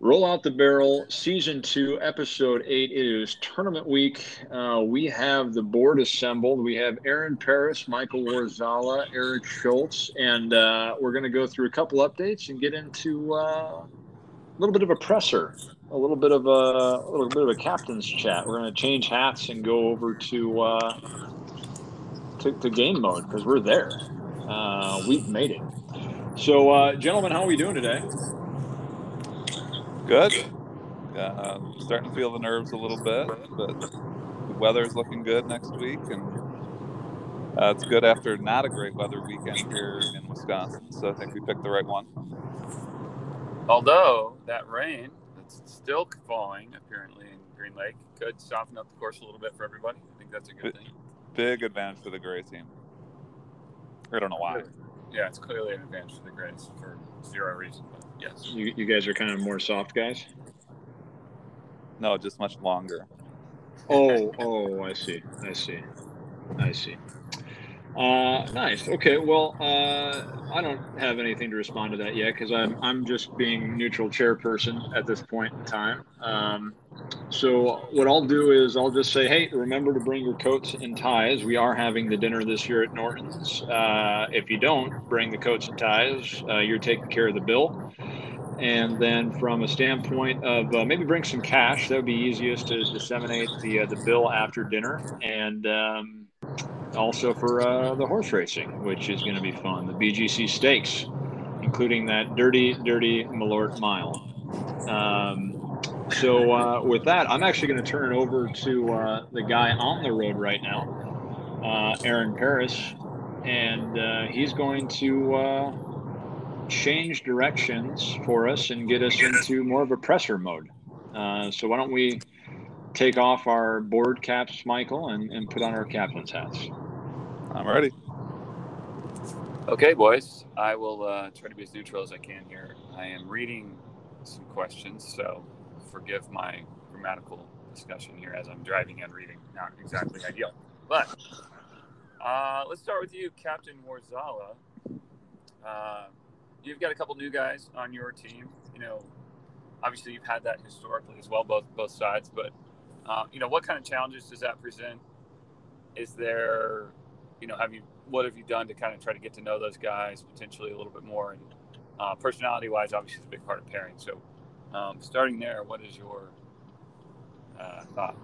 Roll Out the Barrel, Season 2, Episode 8. It is tournament week. We have the board assembled. We have Aaron Paris, Michael Warzala, Eric Schultz, and we're going to go through a couple updates and get into a little bit of a presser, a little bit of a captain's chat. We're going to change hats and go over to game mode because we're there. We've made it. So, gentlemen, how are we doing today? Good. Starting to feel the nerves a little bit, but the weather's looking good next week, and it's good after not a great weather weekend here in Wisconsin, so I think we picked the right one. Although that rain that's still falling, apparently, in Green Lake could soften up the course a little bit for everybody. I think that's a good thing. Big advantage for the Gray team. I don't know why. Yeah, it's clearly an advantage for the Grays for zero reason, but yes. You guys are kind of more soft guys? No, just much longer. Oh, I see. Nice. Okay, well, I don't have anything to respond to that yet because I'm just being neutral chairperson at this point in time. So what I'll do is I'll just say, hey, remember to bring your coats and ties. We are having the dinner this year at Norton's. If you don't bring the coats and ties, you're taking care of the bill. And then from a standpoint of maybe bring some cash. That would be easiest to disseminate the bill after dinner. And also for the horse racing, which is going to be fun. The BGC stakes, including that dirty Malort mile. So with that, I'm actually going to turn it over to the guy on the road right now, Aaron Paris, and he's going to change directions for us and get us into more of a presser mode. So why don't we take off our board caps, Michael, and put on our captain's hats. I'm ready. Okay, boys. I will try to be as neutral as I can here. I am reading some questions, so forgive my grammatical discussion here as I'm driving and reading. Not exactly ideal. But let's start with you, Captain Warzala. You've got a couple new guys on your team. You know, obviously you've had that historically as well, both sides. But, you know, what kind of challenges does that present? Is there, you know, what have you done to kind of try to get to know those guys potentially a little bit more? And personality-wise, obviously, it's a big part of pairing. So, starting there, what is your thought?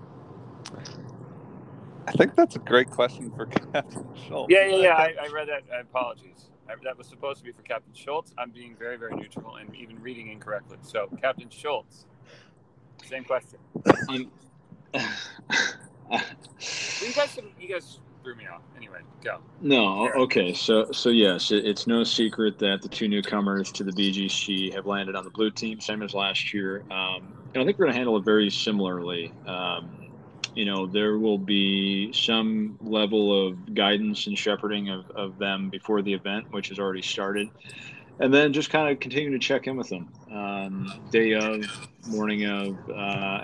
I think that's a great question for Captain Schultz. Yeah. I read that. Apologies. That was supposed to be for Captain Schultz. I'm being very, very neutral and even reading incorrectly. So, Captain Schultz, same question. You guys threw me off. Anyway, go. No, okay. So yes, it's no secret that the two newcomers to the BGC have landed on the blue team, same as last year. And I think we're going to handle it very similarly. You know, there will be some level of guidance and shepherding of them before the event, which has already started. And then just kind of continue to check in with them day of, morning of,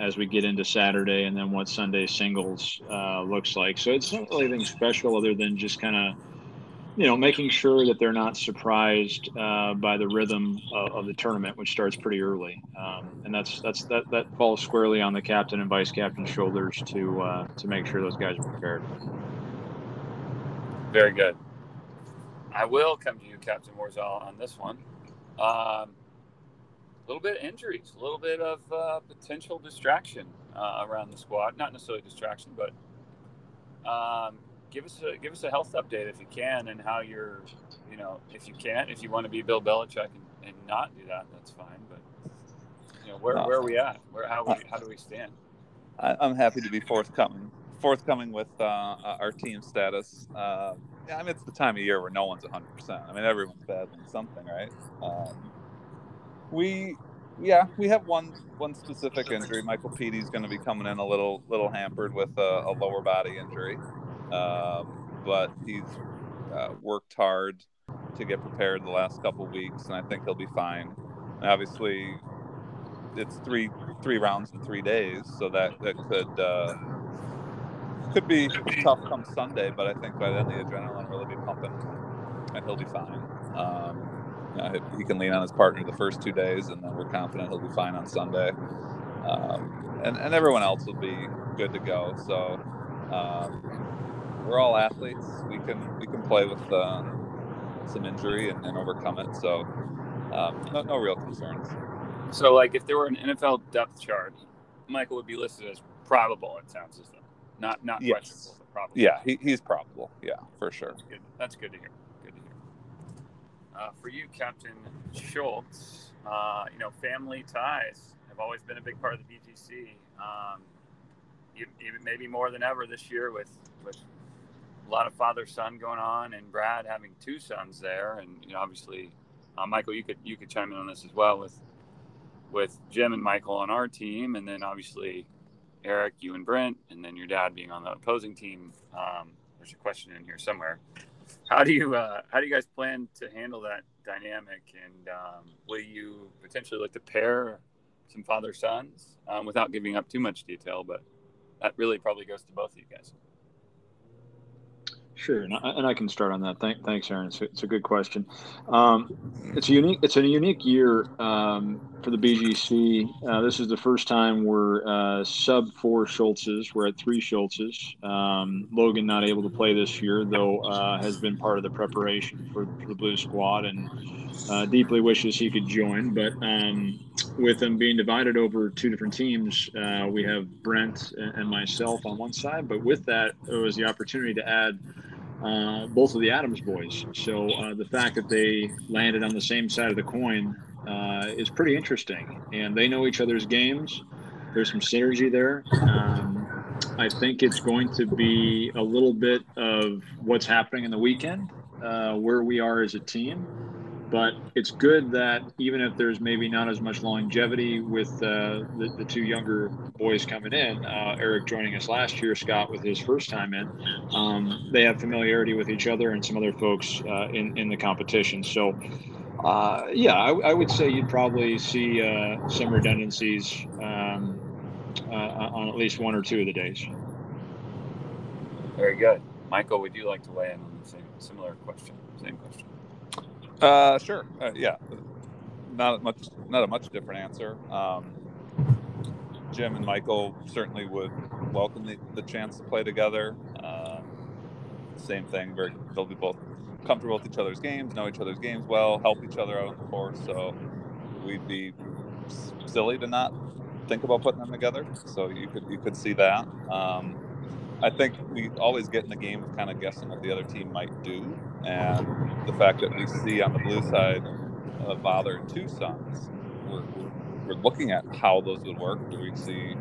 as we get into Saturday, and then what Sunday singles looks like. So it's not really anything special other than just kind of, you know, making sure that they're not surprised by the rhythm of the tournament, which starts pretty early. And that falls squarely on the captain and vice captain's shoulders to make sure those guys are prepared. Very good. I will come to you, Captain Warzala, on this one. A little bit of injuries, a little bit of potential distraction around the squad. Not necessarily distraction, but give us a health update if you can, and how you're, you know, if you can't, if you want to be Bill Belichick and not do that, that's fine. But you know, where are we at? How do we stand? I'm happy to be forthcoming with our team status. Yeah, I mean, it's the time of year where no one's 100%. I mean, everyone's battling something, right? We have one specific injury. Michael Petey's going to be coming in a little hampered with a lower body injury, but he's worked hard to get prepared the last couple weeks, and I think he'll be fine. And obviously, it's three rounds in 3 days, so that could. Could be tough come Sunday, but I think by then the adrenaline will really be pumping, and he'll be fine. He can lean on his partner the first 2 days, and then we're confident he'll be fine on Sunday. And everyone else will be good to go. So we're all athletes. We can play with some injury and overcome it. So no real concerns. So, like, if there were an NFL depth chart, Michael would be listed as probable, it sounds as though. Not yes. Questionable, but probable. Yeah, he's probable. Yeah, for sure. That's good to hear. For you, Captain Schultz, family ties have always been a big part of the BGC. Even maybe more than ever this year with a lot of father-son going on, and Brad having two sons there. And obviously, Michael, you could chime in on this as well with Jim and Michael on our team, and then obviously Eric, you and Brent, and then your dad being on the opposing team. There's a question in here somewhere. How do you guys plan to handle that dynamic? And will you potentially look to pair some father sons without giving up too much detail? But that really probably goes to both of you guys. Sure, and I can start on that. Thanks, Aaron. It's a good question. It's a unique year for the BGC. This is the first time we're sub four Schultzes. We're at three Schultzes. Logan not able to play this year, though has been part of the preparation for the Blue Squad, and deeply wishes he could join. But with them being divided over two different teams, we have Brent and myself on one side. But with that, it was the opportunity to add both of the Adams boys. So the fact that they landed on the same side of the coin is pretty interesting, and they know each other's games. There's some synergy there. I think it's going to be a little bit of what's happening in the weekend, where we are as a team. But it's good that even if there's maybe not as much longevity with the two younger boys coming in, Eric joining us last year, Scott with his first time in, they have familiarity with each other and some other folks in the competition. So, I would say you'd probably see some redundancies on at least one or two of the days. Very good. Michael, would you like to weigh in on the same question? Sure. Yeah. Not a much different answer. Jim and Michael certainly would welcome the chance to play together. Same thing. They'll be both comfortable with each other's games, know each other's games well, help each other out on the court. So we'd be silly to not think about putting them together. So you could see that. I think we always get in the game of kind of guessing what the other team might do. And the fact that we see on the blue side a father and two sons, we're looking at how those would work. Do we see,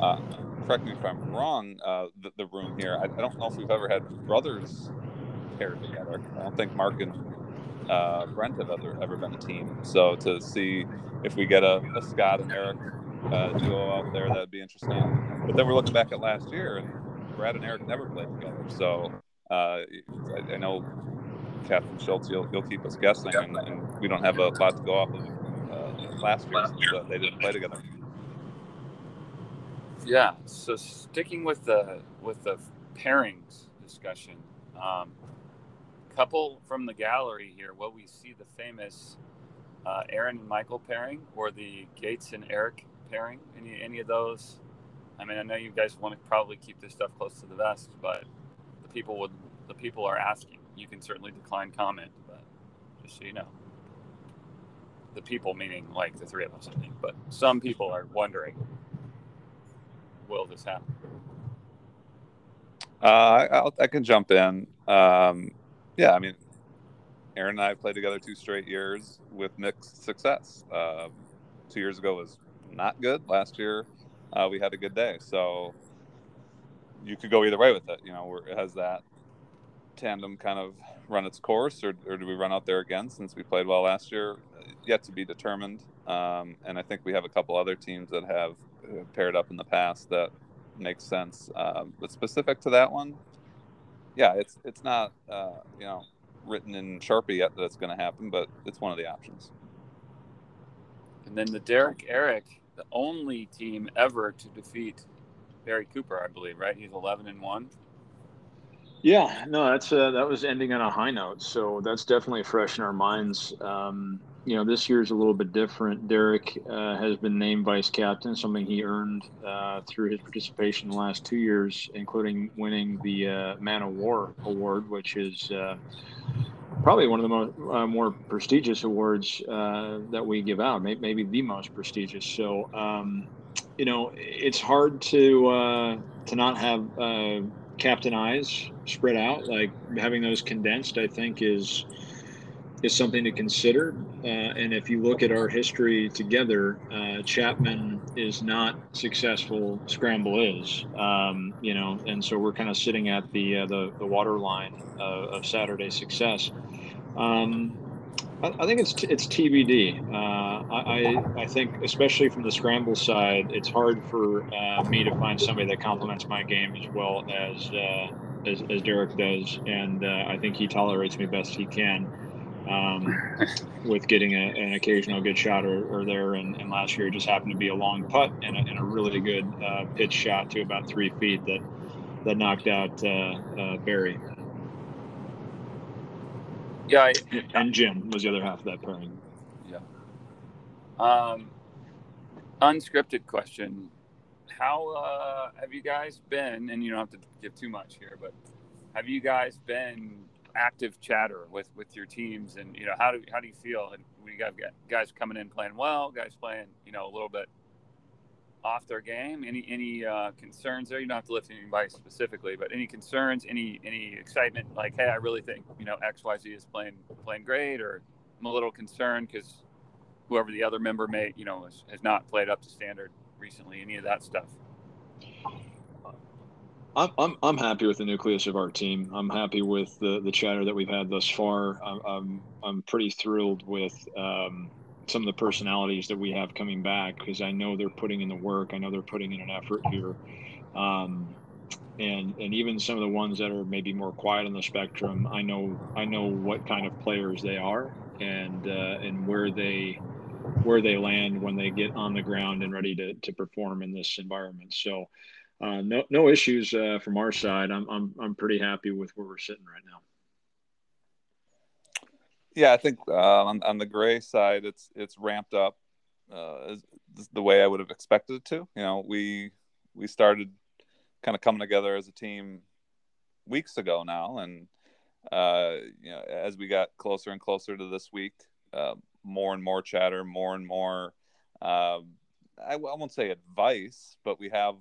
correct me if I'm wrong, the room here. I don't know if we've ever had brothers paired together. I don't think Mark and Brent have ever been a team. So to see if we get a Scott and Eric duo out there, that'd be interesting. But then we're looking back at last year, and Brad and Eric never played together. So I know, Captain Schultz, you'll keep us guessing, and we don't have a lot to go off of last year, so they didn't play together. Yeah. So sticking with the pairings discussion, couple from the gallery here. Will we see the famous Aaron and Michael pairing, or the Gates and Eric pairing? Any of those? I mean, I know you guys want to probably keep this stuff close to the vest, but the people are asking. You can certainly decline comment, but just so you know, the people meaning like the three of us, I think. But some people are wondering, will this happen? I can jump in. Yeah, I mean, Aaron and I played together 2 straight years with mixed success. 2 years ago was not good. Last year, we had a good day. So you could go either way with it. Has that tandem kind of run its course, or do we run out there again since we played well last year? Yet to be determined. And I think we have a couple other teams that have paired up in the past that makes sense. But specific to that one, yeah, it's not written in Sharpie yet that it's going to happen, but it's one of the options. And then the Derek Eric, the only team ever to defeat Barry Cooper, I believe, right? He's 11-1. Yeah, no, that's that was ending on a high note. So that's definitely fresh in our minds. You know, this year's a little bit different. Derek has been named vice captain, something he earned through his participation the last 2 years, including winning the Man of War award, which is probably one of the more prestigious awards that we give out, maybe the most prestigious. So, you know, it's hard to not have captain eyes spread out. Like having those condensed, I think, is something to consider. And if you look at our history together, Chapman is not successful. Scramble is, you know, and so we're kind of sitting at the water line of Saturday success. I think it's TBD. I think, especially from the scramble side, it's hard for me to find somebody that complements my game as well as Derek does, and I think he tolerates me best he can with getting an occasional good shot or there, and last year it just happened to be a long putt and a really good pitch shot to about 3 feet that knocked out Barry. Yeah, and Jim was the other half of that pairing. Yeah. Unscripted question: how have you guys been? And you don't have to give too much here, but have you guys been active chatter with your teams? And you know, how do you feel? And we got guys coming in playing well, guys playing, you know, a little bit off their game. Any concerns there? You don't have to lift anybody specifically, but any concerns, any excitement, like, hey, I really think, you know, XYZ is playing great, or I'm a little concerned because whoever the other member may, you know, has not played up to standard recently, any of that stuff? I'm happy with the nucleus of our team. I'm happy with the chatter that we've had thus far. I'm pretty thrilled with some of the personalities that we have coming back, because I know they're putting in the work. I know they're putting in an effort here. And even some of the ones that are maybe more quiet on the spectrum, I know what kind of players they are, and where they land when they get on the ground and ready to perform in this environment. So no issues from our side. I'm pretty happy with where we're sitting right now. Yeah, I think on the gray side, it's ramped up the way I would have expected it to. You know, we started kind of coming together as a team weeks ago now, and you know, as we got closer and closer to this week, more and more chatter, more and more. I won't say advice, but we have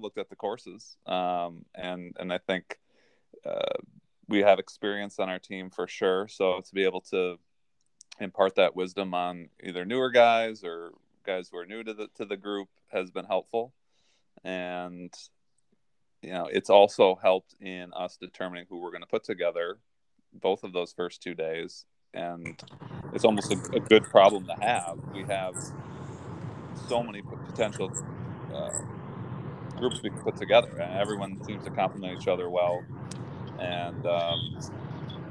looked at the courses, and I think. We have experience on our team for sure. So to be able to impart that wisdom on either newer guys or guys who are new to the group has been helpful. And, you know, it's also helped in us determining who we're going to put together both of those first 2 days. And it's almost a good problem to have. We have so many potential groups we can put together, and everyone seems to complement each other well. And,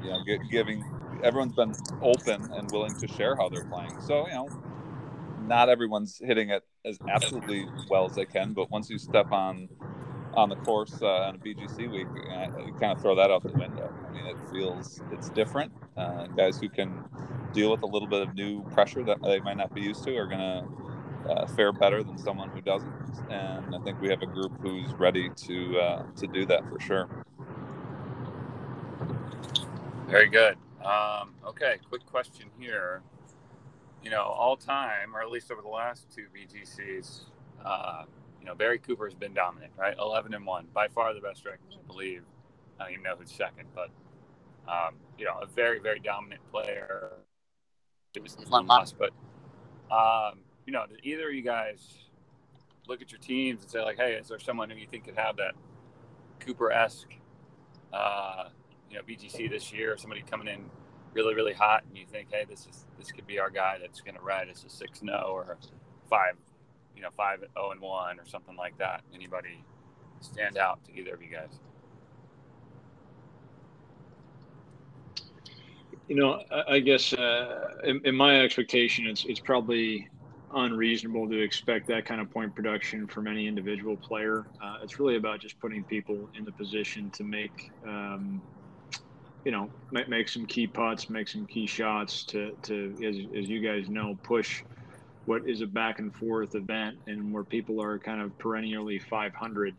you know, everyone's been open and willing to share how they're playing. So, you know, not everyone's hitting it as absolutely well as they can, but once you step on the course on a BGC week, you kind of throw that out the window. I mean, it's different. Guys who can deal with a little bit of new pressure that they might not be used to are going to fare better than someone who doesn't. And I think we have a group who's ready to do that for sure. Very good. Okay, quick question here. You know, all time, or at least over the last two BGCs, you know, Barry Cooper has been dominant, right? 11-1, by far the best record, I believe. I don't even know who's second, but, you know, a very, very dominant player. It was one loss, but, you know, did either of you guys look at your teams and say, like, hey, is there someone who you think could have that Cooper-esque, you know, BGC this year, somebody coming in really, really hot, and you think, hey, this could be our guy that's going to ride us a 6-0 or 5-0-1 or something like that? Anybody stand out to either of you guys? You know, I guess in my expectation, it's probably unreasonable to expect that kind of point production from any individual player. It's really about just putting people in the position to make, make some key putts, make some key shots to as you guys know, push what is a back and forth event and where people are kind of perennially 500.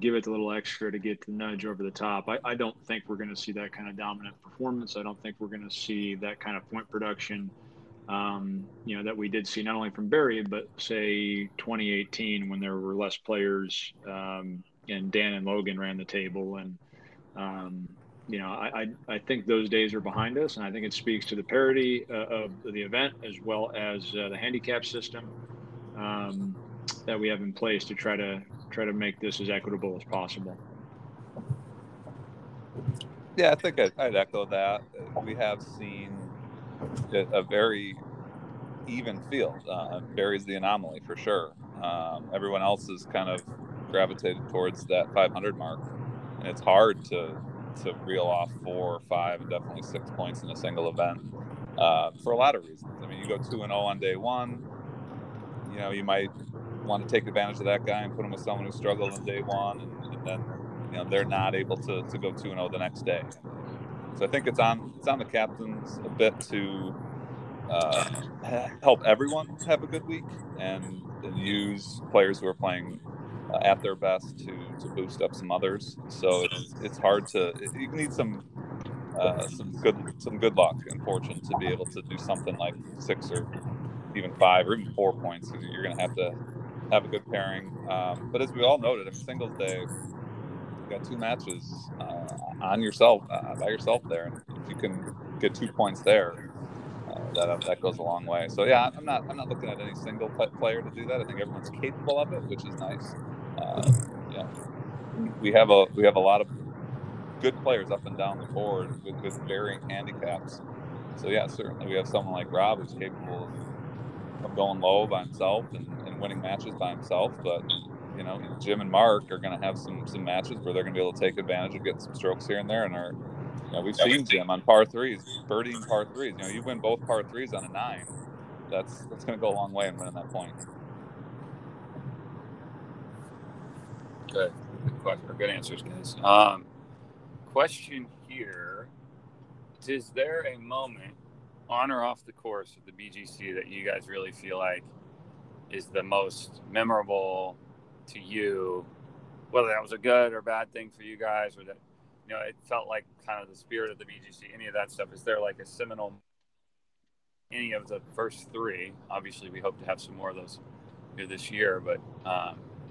Give it a little extra to get the nudge over the top. I don't think we're going to see that kind of dominant performance. I don't think we're going to see that kind of point production, that we did see not only from Barry, but say 2018 when there were less players and Dan and Logan ran the table. And, I think those days are behind us. And I think it speaks to the parity of the event as well as the handicap system that we have in place to try to make this as equitable as possible. Yeah, I think I'd echo that. We have seen a very even field. Barry's the anomaly for sure. Everyone else has kind of gravitated towards that 500 mark, and it's hard to reel off 4 or 5 and definitely 6 points in a single event for a lot of reasons. I mean, you go 2-0 on day one, you might want to take advantage of that guy and put him with someone who struggled on day one, and then they're not able to go 2-0 the next day. So I think it's on the captains a bit to help everyone have a good week and use players who are playing at their best to boost up some others. So it's hard to you need some good luck and fortune to be able to do something like 6 or even 5 or even 4 points, because you're going to have have a good pairing. But as we all noted, I mean, Singles Day, you got 2 matches by yourself there. And if you can get 2 points there, that goes a long way. So yeah, I'm not looking at any single player to do that. I think everyone's capable of it, which is nice. We have a lot of good players up and down the board with varying handicaps. So yeah, certainly we have someone like Rob who's capable of going low by himself and winning matches by himself, but Jim and Mark are going to have some matches where they're going to be able to take advantage of getting some strokes here and there. And we've seen Jim on par threes, birdieing par threes. You win both par threes on a 9, that's going to go a long way in winning that point. Good answers, guys. Question here: is there a moment on or off the course of the BGC that you guys really feel like is the most memorable to you, whether that was a good or bad thing for you guys, or that it felt like kind of the spirit of the BGC, any of that stuff? Is there like a seminal, any of the first 3? Obviously we hope to have some more of those here this year, but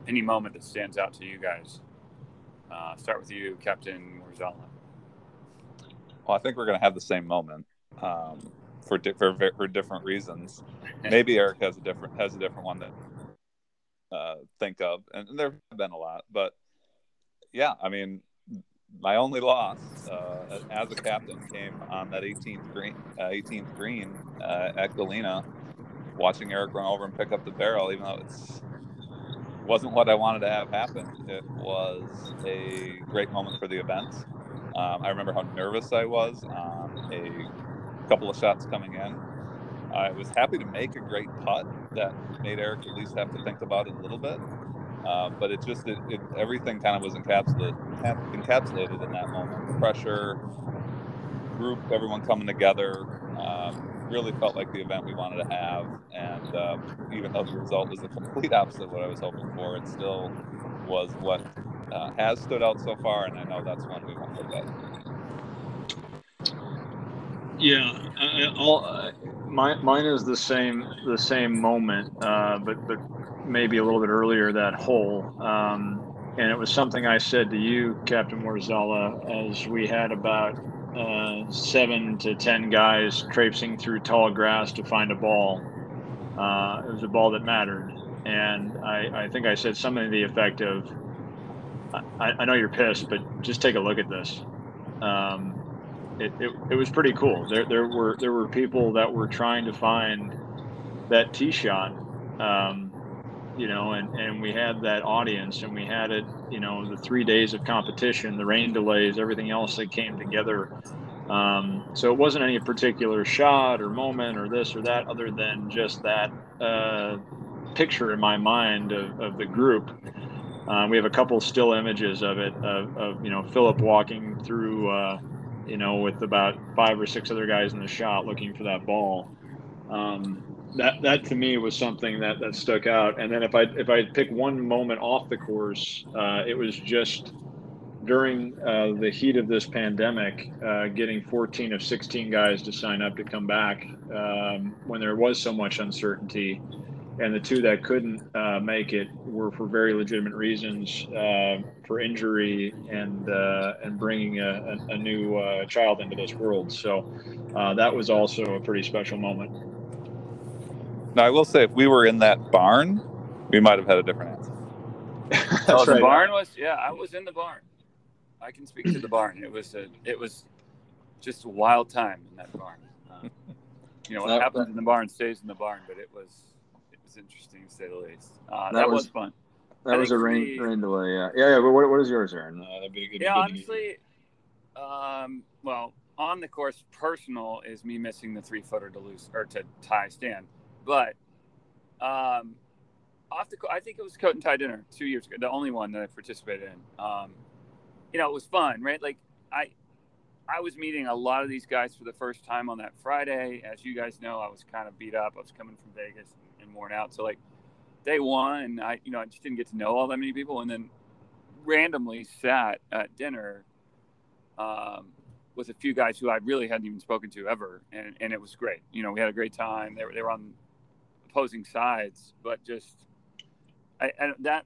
any moment that stands out to you guys? Start with you, Captain Warzala. Well, I think we're going to have the same moment for different reasons. Maybe Eric has a different one that think of, and there have been a lot, but yeah, I mean, my only loss as a captain came on that 18th green at Galena, watching Eric run over and pick up the barrel, even though it wasn't what I wanted to have happen. It was a great moment for the event. I remember how nervous I was on a couple of shots coming in. I was happy to make a great putt that made Eric at least have to think about it a little bit. But it just, everything kind of was encapsulated in that moment. The pressure, group, everyone coming together, really felt like the event we wanted to have. And even though the result was the complete opposite of what I was hoping for, it still was what has stood out so far. And I know that's one we won't forget. Yeah, mine is the same moment, but maybe a little bit earlier that hole. And it was something I said to you, Captain Warzala, as we had about 7 to 10 guys traipsing through tall grass to find a ball. It was a ball that mattered. And I think I said something to the effect of, I know you're pissed, but just take a look at this. It was pretty cool. There were people that were trying to find that tee shot, and we had that audience, and we had it, the 3 days of competition, the rain delays, everything else that came together So it wasn't any particular shot or moment or this or that, other than just that picture in my mind of the group. We have a couple still images of it, of you know, Philip walking through, you know, with about 5 or 6 other guys in the shot looking for that ball. That to me was something that stuck out. And then if I pick one moment off the course, it was just during the heat of this pandemic, getting 14 of 16 guys to sign up to come back when there was so much uncertainty. And the 2 that couldn't make it were for very legitimate reasons, for injury and bringing a new child into this world. So that was also a pretty special moment. Now, I will say, if we were in that barn, we might have had a different answer. That's oh, right. The barn was, yeah, I was in the barn. I can speak to the barn. It was just a wild time in that barn. You know, what happens in the barn stays in the barn, but it was interesting to say the least. That was fun. That was a rain delay, yeah. Yeah, but what is yours, Aaron? That'd be a good, yeah, honestly, well, on the course, personal is me missing the 3-footer to lose, or to tie Stan. But I think it was coat and tie dinner 2 years ago, the only one that I participated in. You know, it was fun, right? Like I was meeting a lot of these guys for the first time on that Friday. As you guys know, I was kind of beat up. I was coming from Vegas and worn out. So like day one, and I just didn't get to know all that many people. And then randomly sat at dinner with a few guys who I really hadn't even spoken to ever. And it was great. You know, we had a great time. They were on opposing sides, but just that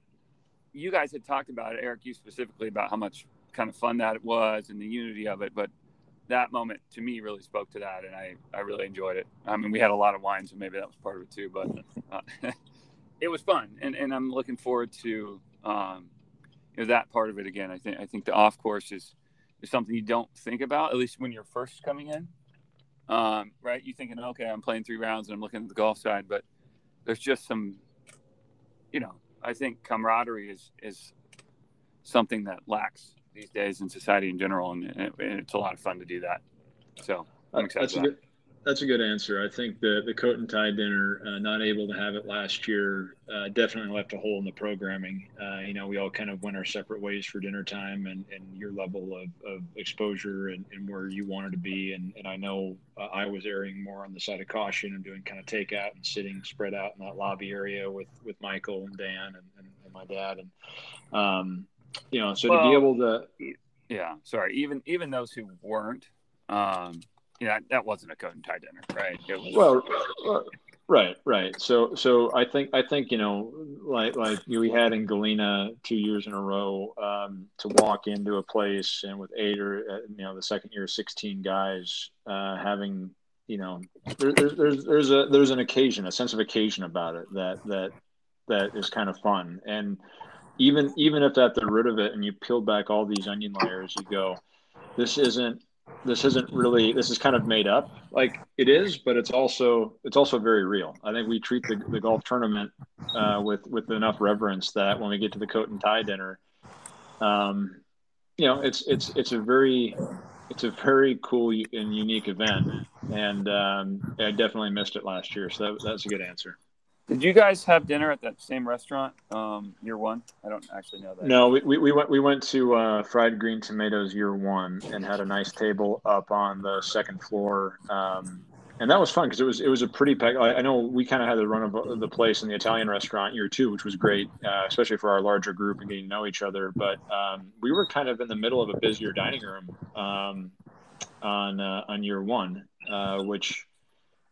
you guys had talked about it, Eric, you specifically, about how much kind of fun that it was and the unity of it, but that moment to me really spoke to that, and I really enjoyed it. I mean, we had a lot of wine, so maybe that was part of it too, but it was fun, and I'm looking forward to you know, that part of it again. I think the off course is something you don't think about, at least when you're first coming in, right? You're thinking, okay, I'm playing 3 rounds and I'm looking at the golf side, but there's just some, you know, I think camaraderie is something that lacks these days in society in general, and it's a lot of fun to do that. So I'm excited. That's a good answer. I think the coat and tie dinner, not able to have it last year, definitely left a hole in the programming. You know, we all kind of went our separate ways for dinner time, and your level of exposure and where you wanted to be. And I know I was erring more on the side of caution and doing kind of takeout and sitting spread out in that lobby area with Michael and Dan and my dad. And, you know, so well, to be able to, yeah, sorry. Even those who weren't, yeah, that wasn't a coat and tie dinner, right? It was, well, right. So I think you know, like we had in Galena 2 years in a row, to walk into a place and with 8 or you know, the second year 16 guys, having, you know, there's an occasion, a sense of occasion about it that is kind of fun. And even if at the root of it, and you peel back all these onion layers, you go, this is kind of made up. Like it is, but it's also very real. I think we treat the golf tournament with enough reverence that when we get to the coat and tie dinner, you know, it's a very cool and unique event. And I definitely missed it last year. So that's a good answer. Did you guys have dinner at that same restaurant, year one? I don't actually know that. No, we went to Fried Green Tomatoes year one and had a nice table up on the second floor, and that was fun because it was a pretty packed. I know we kind of had the run of the place in the Italian restaurant year two, which was great, especially for our larger group and getting to know each other. But we were kind of in the middle of a busier dining room on year one, which.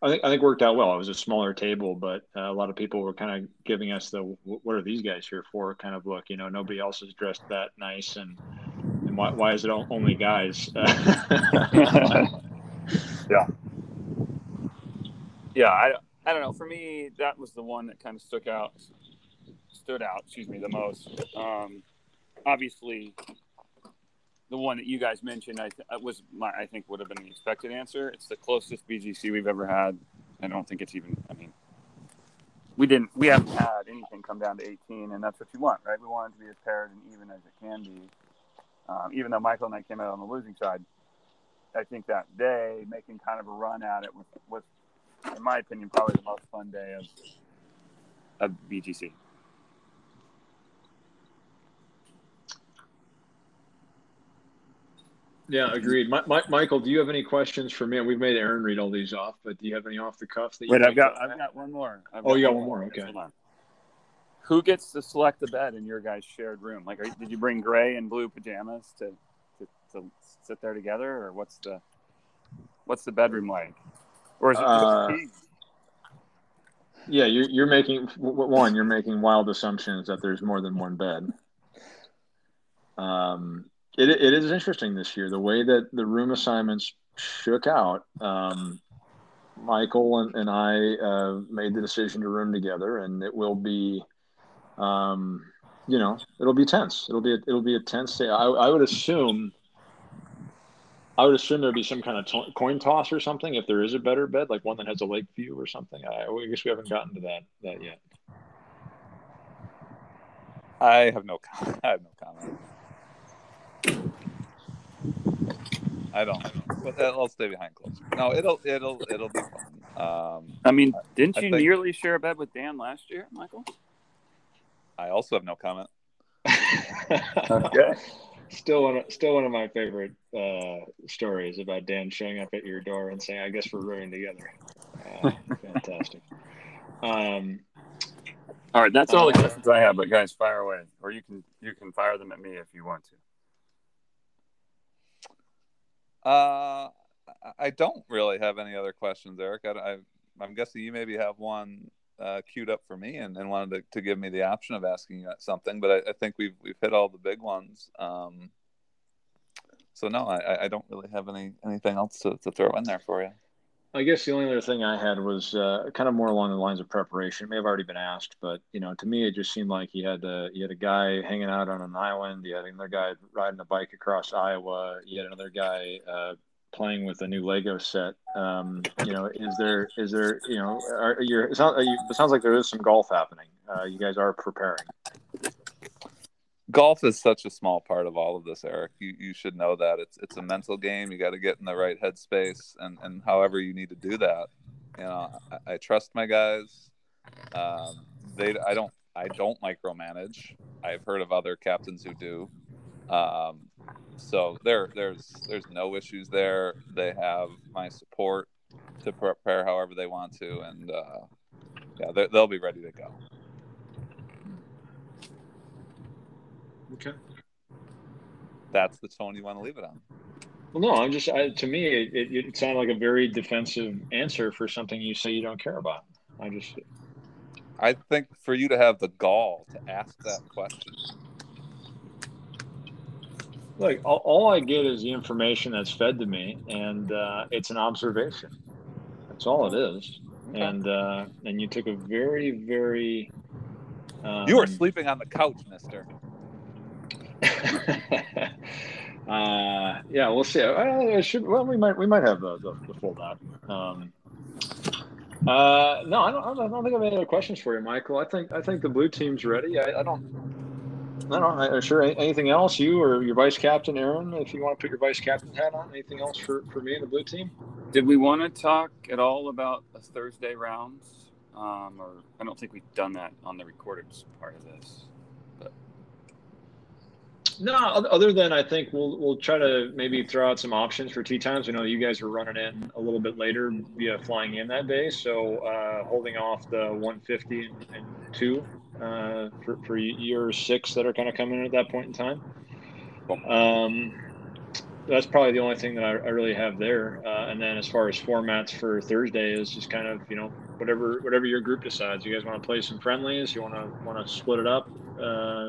I think worked out well. It was a smaller table, but a lot of people were kind of giving us the "What are these guys here for?" kind of look. You know, nobody else is dressed that nice, and why is it only guys? Yeah. I don't know. For me, that was the one that kind of stood out. Excuse me, the most. Obviously, the one that you guys mentioned, I think would have been the expected answer. It's the closest BGC we've ever had. I don't think it's even. I mean, we haven't had anything come down to 18, and that's what you want, right? We want it to be as paired and even as it can be. Even though Michael and I came out on the losing side, I think that day, making kind of a run at it was in my opinion, probably the most fun day of BGC. Yeah, agreed. Michael, do you have any questions for me? We've made Aaron read all these off, but do you have any off the cuff that you? Wait, I've got one more. You got one more. Okay. Who gets to select the bed in your guys' shared room? Like, did you bring gray and blue pajamas to sit there together, or what's the bedroom like? Or is it just yeah, you're making wild assumptions that there's more than one bed. It is interesting this year, the way that the room assignments shook out. Michael and I made the decision to room together, and it will be, it'll be tense. It'll be a tense day. I would assume there'd be some kind of coin toss or something if there is a better bed, like one that has a lake view or something. I guess we haven't gotten to that yet. I have no comment. I don't. I'll stay behind close. No, it'll be fun. Didn't you nearly share a bed with Dan last year, Michael? I also have no comment. Okay. Still one of my favorite stories about Dan showing up at your door and saying, "I guess we're rooming together." Fantastic. All right, that's all the questions I have. But guys, fire away, or you can fire them at me if you want to. I don't really have any other questions, Eric. I'm guessing you maybe have one queued up for me and wanted to give me the option of asking you something, but I think we've hit all the big ones. So no, I don't really have anything else to throw in there for you. I guess the only other thing I had was kind of more along the lines of preparation. It may have already been asked, but to me it just seemed like you had a guy hanging out on an island, you had another guy riding a bike across Iowa, you had another guy playing with a new Lego set. It sounds like there is some golf happening. You guys are preparing. Golf is such a small part of all of this, Eric. You should know that it's a mental game. You got to get in the right headspace, and however you need to do that. I trust my guys. I don't micromanage. I've heard of other captains who do. So there's no issues there. They have my support to prepare however they want to, and they'll be ready to go. Okay. That's the tone you want to leave it on. Well, no, to me, it sounded like a very defensive answer for something you say you don't care about. I think for you to have the gall to ask that question. Look, all I get is the information that's fed to me, and it's an observation. That's all it is. Okay. And you took a very, very... you were sleeping on the couch, mister. Yeah, we'll see. We might have the full dot. No, I don't think I have any other questions for you, Michael. I think the blue team's ready. I don't sure anything else. You or your vice captain, Aaron, if you want to put your vice captain hat on. Anything else for me and the blue team? Did we want to talk at all about the Thursday rounds? Or I don't think we've done that on the recorded part of this. No, other than I think we'll try to maybe throw out some options for tee times. We know you guys were running in a little bit later via flying in that day, so holding off the 150 and 2 for your 6 that are kind of coming in at that point in time. That's probably the only thing that I really have there. And then as far as formats for Thursday is just kind of whatever your group decides. You guys want to play some friendlies? You want to split it up,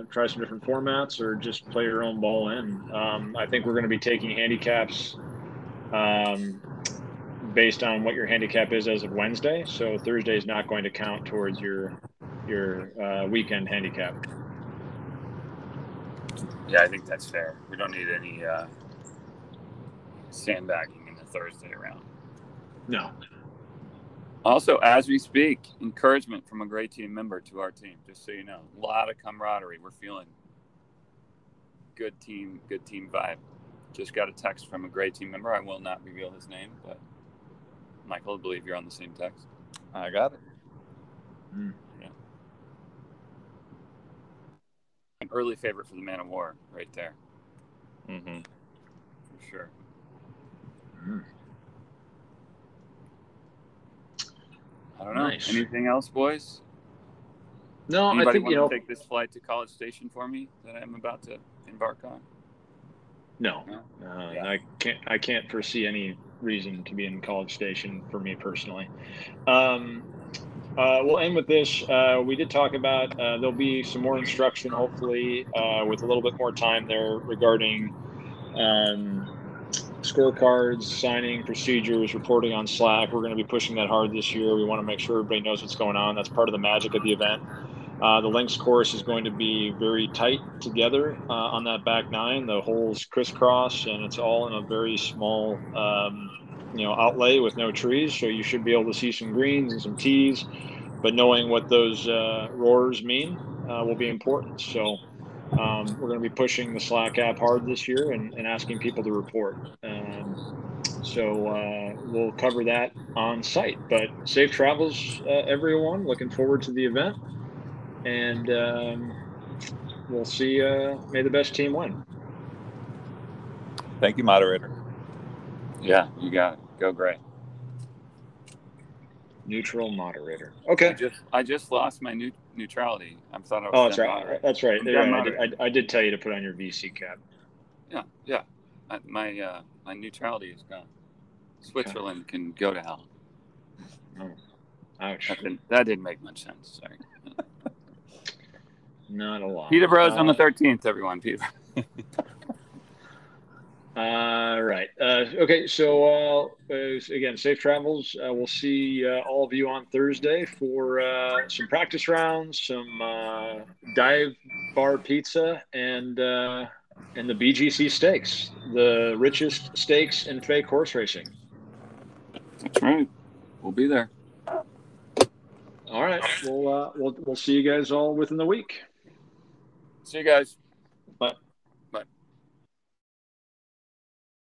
try some different formats, or just play your own ball in? I think we're going to be taking handicaps based on what your handicap is as of Wednesday. So Thursday is not going to count towards your weekend handicap. Yeah, I think that's fair. We don't need any sandbagging in the Thursday round. No. Also, as we speak, encouragement from a great team member to our team, just so you know. A lot of camaraderie. We're feeling good team vibe just got a text from a grade team member. I will not reveal his name, but Michael, I believe you're on the same text. I got it. Mm. Yeah. An early favorite for the Man of War right there. Mm-hmm. For sure. Mm. I don't know. Nice. Anything else, boys? No, anybody I think, you know, take this flight to College Station for me that I'm about to embark on? No. Yeah. I can't foresee any reason to be in College Station for me personally. We'll end with this. We did talk about there'll be some more instruction, hopefully, with a little bit more time there regarding scorecards, signing procedures, reporting on Slack. We're going to be pushing that hard this year. We want to make sure everybody knows what's going on. That's part of the magic of the event. The links course is going to be very tight together on that back nine. The holes crisscross, and it's all in a very small, outlay with no trees. So you should be able to see some greens and some tees, but knowing what those roars mean will be important. So we're going to be pushing the Slack app hard this year and asking people to report. So we'll cover that on site. But safe travels, everyone. Looking forward to the event. And we'll see. May the best team win. Thank you, moderator. Yeah, you got it. Go Gray. Neutral moderator. Okay. I just lost my neutrality. I thought I was. Oh, that's right. Moderator. That's right. Yeah, I did tell you to put on your VC cap. Yeah. My neutrality is gone. Switzerland can go to hell. Oh. Ouch. That didn't make much sense. Sorry. Not a lot. Peterborough's on the 13th, everyone. Peter. All right. Okay. So again, safe travels. We'll see all of you on Thursday for some practice rounds, some dive bar pizza, and the BGC stakes, the richest stakes in fake horse racing. That's right. We'll be there. All right. We'll see you guys all within the week. See you guys. Bye.